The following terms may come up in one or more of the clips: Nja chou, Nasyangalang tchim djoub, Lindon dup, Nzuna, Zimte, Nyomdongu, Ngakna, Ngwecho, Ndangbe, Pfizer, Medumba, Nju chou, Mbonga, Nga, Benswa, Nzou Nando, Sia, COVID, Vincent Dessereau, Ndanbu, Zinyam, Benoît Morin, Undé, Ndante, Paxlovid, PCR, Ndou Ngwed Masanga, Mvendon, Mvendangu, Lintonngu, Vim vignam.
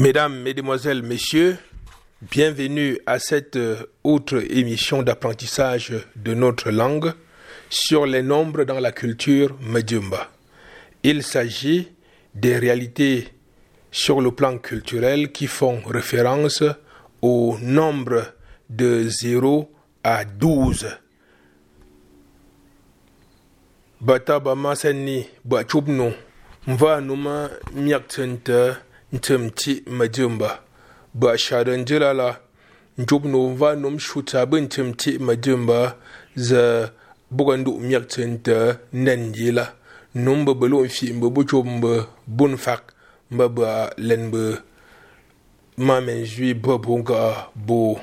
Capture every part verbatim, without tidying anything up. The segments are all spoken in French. Mesdames, Mesdemoiselles, Messieurs, bienvenue à cette autre émission d'apprentissage de notre langue sur les nombres dans la culture Medumba. Il s'agit des réalités sur le plan culturel qui font référence au nombre de zéro à douze. Bataba masani bachubno mva numa miaktente ntemti Medumba basharanjela la njubno mva num shutabu ntemti Medumba za bugandu miaktente nanjela numba belo fi mbuchumba bunfak mbaba lenbe mamenjui babunga bo.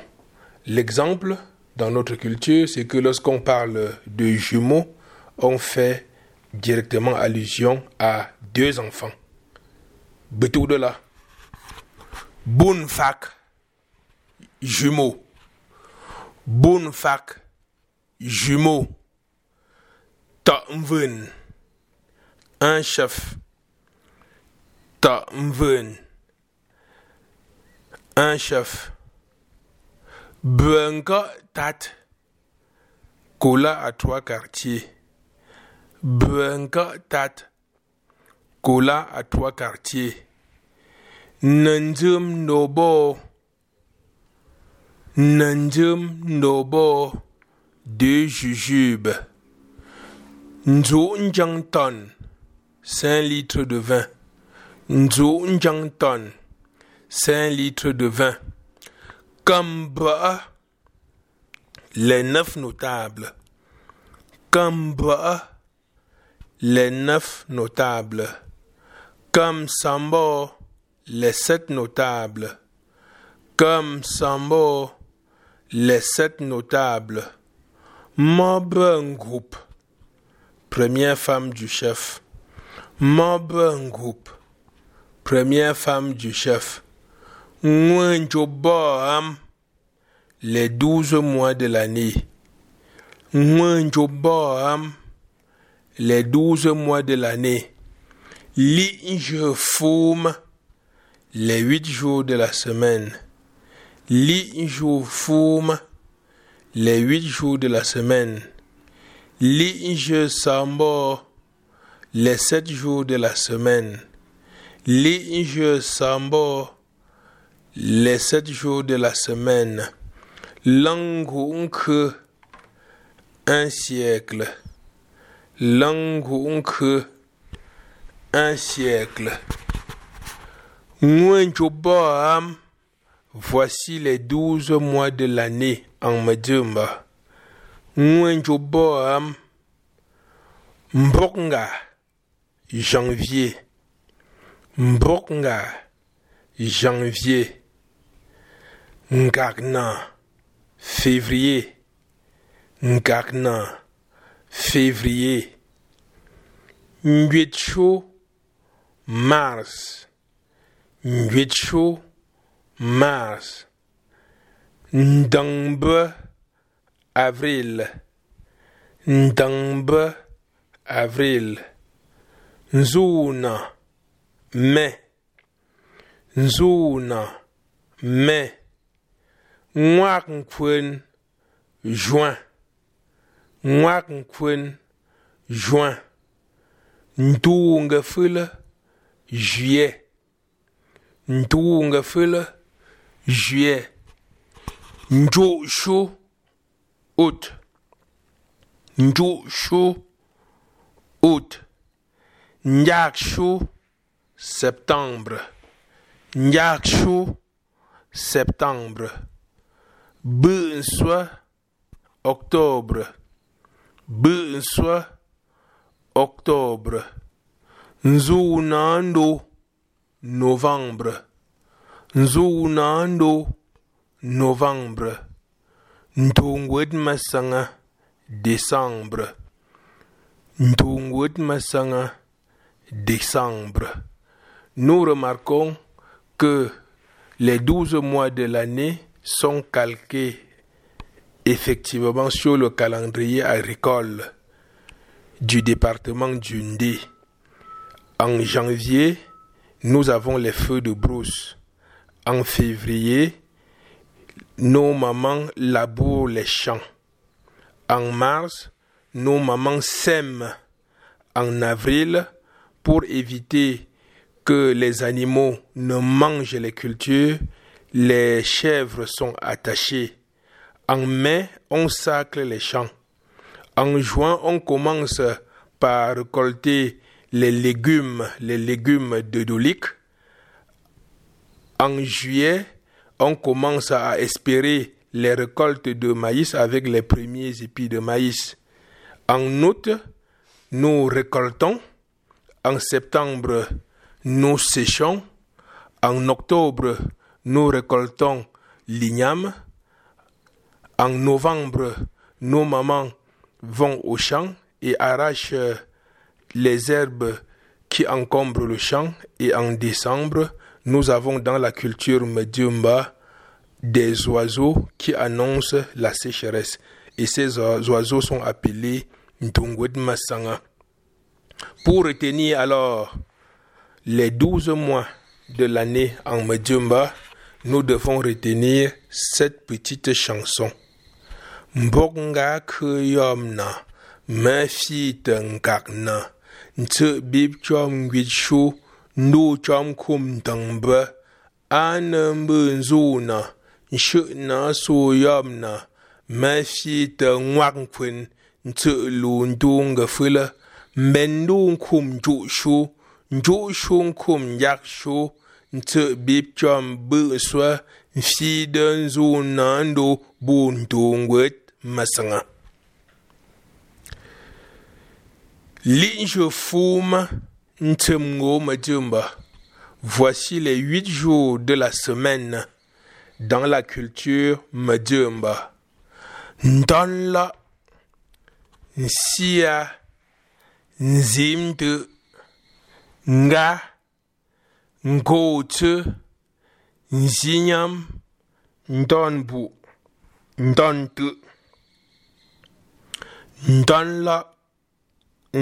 L'exemple dans notre culture, c'est que lorsqu'on parle de jumeaux, on fait directement allusion à deux enfants. Betou de là. Bounfak, jumeau. Bounfak, jumeau. Ta'mven, un chef. Ta'mven, un chef. Benga tat, cola à trois quartiers. Benga tat, cola à trois quartiers. Nanjum nobo, nanjum nobo, deux jujubes. Nzou Njangton, cinq litres de vin. Nzou Njangton, cinq litres de vin. Kamba, les neuf notables. Kamba, les neuf notables. Kam Sambo, les sept notables. Kam Sambo, les sept notables. Mvendangu, première femme du chef. Mvendangu, première femme du chef. Ngwecho, les douze mois de l'année. Ngwecho, les douze mois de l'année. Lijefum, les huit jours de la semaine. Lijefum, les huit jours de la semaine. Lijesambo, les sept jours de la semaine. Lijesambo, les sept jours de la semaine. Langounk, un siècle. Langounk, un siècle. Ngwenjoboam, voici les douze mois de l'année en Medumba. Ngwenjoboam. Mbonga, janvier. Mbonga, janvier. Ngakna, février. Ngakna, février. Nju chou, mars. Nju chou, mars. Ndangbe, avril. Ndangbe, avril. Nzuna, mai. Nzuna, mai. Nwaknkwen, juin. Nwaknkwen, juin. Ndou Ngwed, juillet. Ndou Ngwed, juillet. Njou chou, août. Njou chou, août. Nja chou, septembre. Nja chou, septembre. Benswa, octobre. Benswa, octobre. Nzou Nando, novembre. Nzou Nando, novembre. Ndou Ngwed Masanga, décembre. Ndou Ngwed Masanga, décembre. Nous remarquons que les douze mois de l'année sont calqués effectivement sur le calendrier agricole du département du Undé. En janvier, nous avons les feux de brousse. en février, nos mamans labourent les champs. En mars, nos mamans sèment. En avril, pour éviter que les animaux ne mangent les cultures, les chèvres sont attachées. En mai, on sacle les champs. En juin, on commence par récolter les légumes, les légumes dodoliques. En juillet, on commence à espérer les récoltes de maïs avec les premiers épis de maïs. En août, nous récoltons. En septembre, nous séchons. En octobre, nous récoltons l'igname. En novembre, nos mamans vont au champ et arrachent les herbes qui encombrent le champ. Et en décembre, nous avons dans la culture Medumba des oiseaux qui annoncent la sécheresse. Et ces oiseaux sont appelés Ndou Ngwed Masanga. Pour retenir alors les douze mois de l'année en Medumba, nous devons retenir cette petite chanson. Mbonga kuyomna, mafite Ngakna, nte bib chom Ngwecho chou, ndou chom kum Ndangbe, anembe Nzuna, nshutna soyomna, mafite Nwaknkwen, nte Lintonngu, Mvendangu kum nju chou, nju chou kum Nja chou, nte bib chom Benswa, Nfiden Nzou Nando bu Ndou Ngwed Masanga. Linge fume Ntemgo Medumba. Voici les huit jours de la semaine dans la culture Medumba. Ndanla, Sia, Zimte, Nga, Ngo Zinyam, Ndambu, Ndante, Ndanla,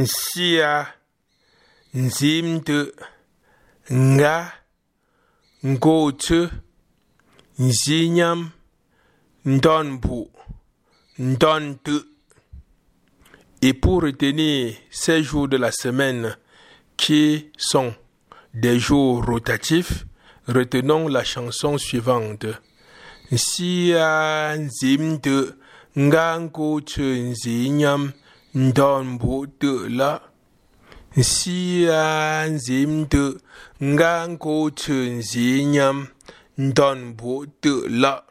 Sia, Zimte, Nga, Ngwecho, Zinyam, Ndambu, Ndante. Et pour retenir ces jours de la semaine qui sont des jours rotatifs, retenons la chanson suivante. Sia Zimte Ngango Zinyam Ndanbu de la Sia Zimte Ngango Zinyam Ndanbu de la.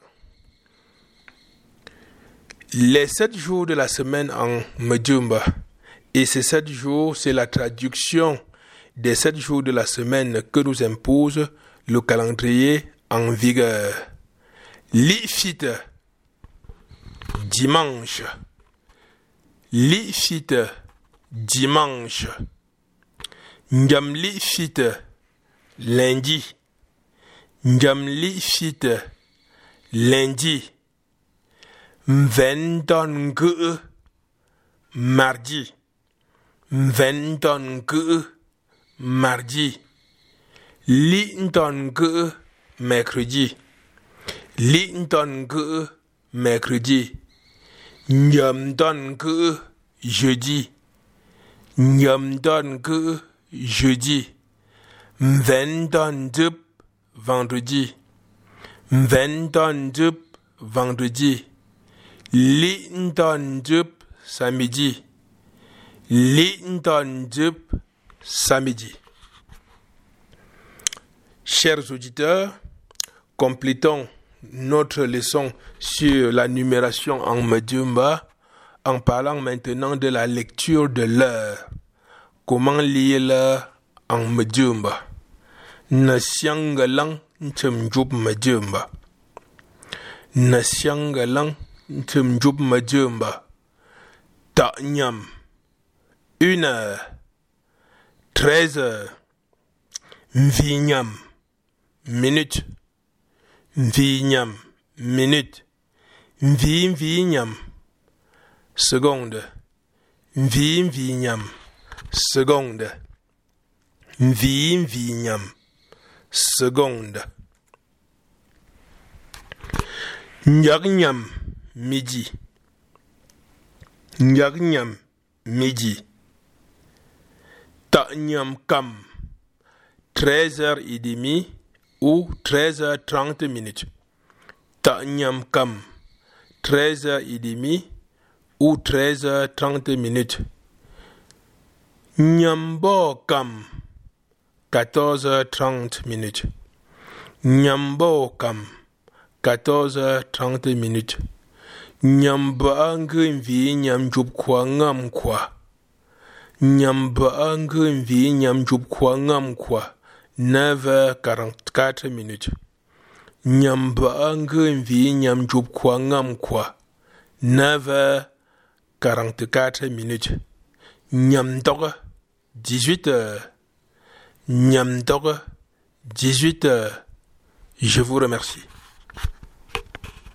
Les sept jours de la semaine en Medumba, et ces sept jours, c'est la traduction des sept jours de la semaine que nous impose le calendrier en vigueur. Licit, dimanche. Licit, dimanche. Nyam lisite, lundi. Nyam lisite, lundi. Mvendangu, mardi. Mvendangu, mardi. Lintonngu, mercredi. Lintonngu, mercredi. Nyomdongu, jeudi. Nyomdongu, jeudi. Mvendon dup, vendredi. Mvendon dup, vendredi. Lindon dup, samedi. Lindon dup, samedi. Chers auditeurs, complétons notre leçon sur la numération en Medumba en parlant maintenant de la lecture de l'heure. Comment lire l'heure en Medumba? Nasyangalang tchim djoub Medumba. Nasyangalang tchim djoub Medumba. Ta nyam. Une heure. Treize heures. Mvinyam. Minute. Vignam, minute. Vim vignam, seconde. Vim vignam, seconde. Vim vignam, seconde. Nyam midi. Nyam midi. Ta nyam kam. treize heures trente ou treize heures trente minutes. Ta nyam kam. treize heures trente ou treize heures trente minutes. Nyambo kam. quatorze heures trente minutes. Nyambo kam. quatorze heures trente minutes. Nyamba Vim vignam kwa. Nyamba Vim vignam kwa. neuf heures quarante-quatre minutes. Nyamba Vim vignam kwa. neuf heures quarante-quatre minutes. Nyamtogo dix-huit heures. Nyamtogo dix-huit heures. Je vous remercie.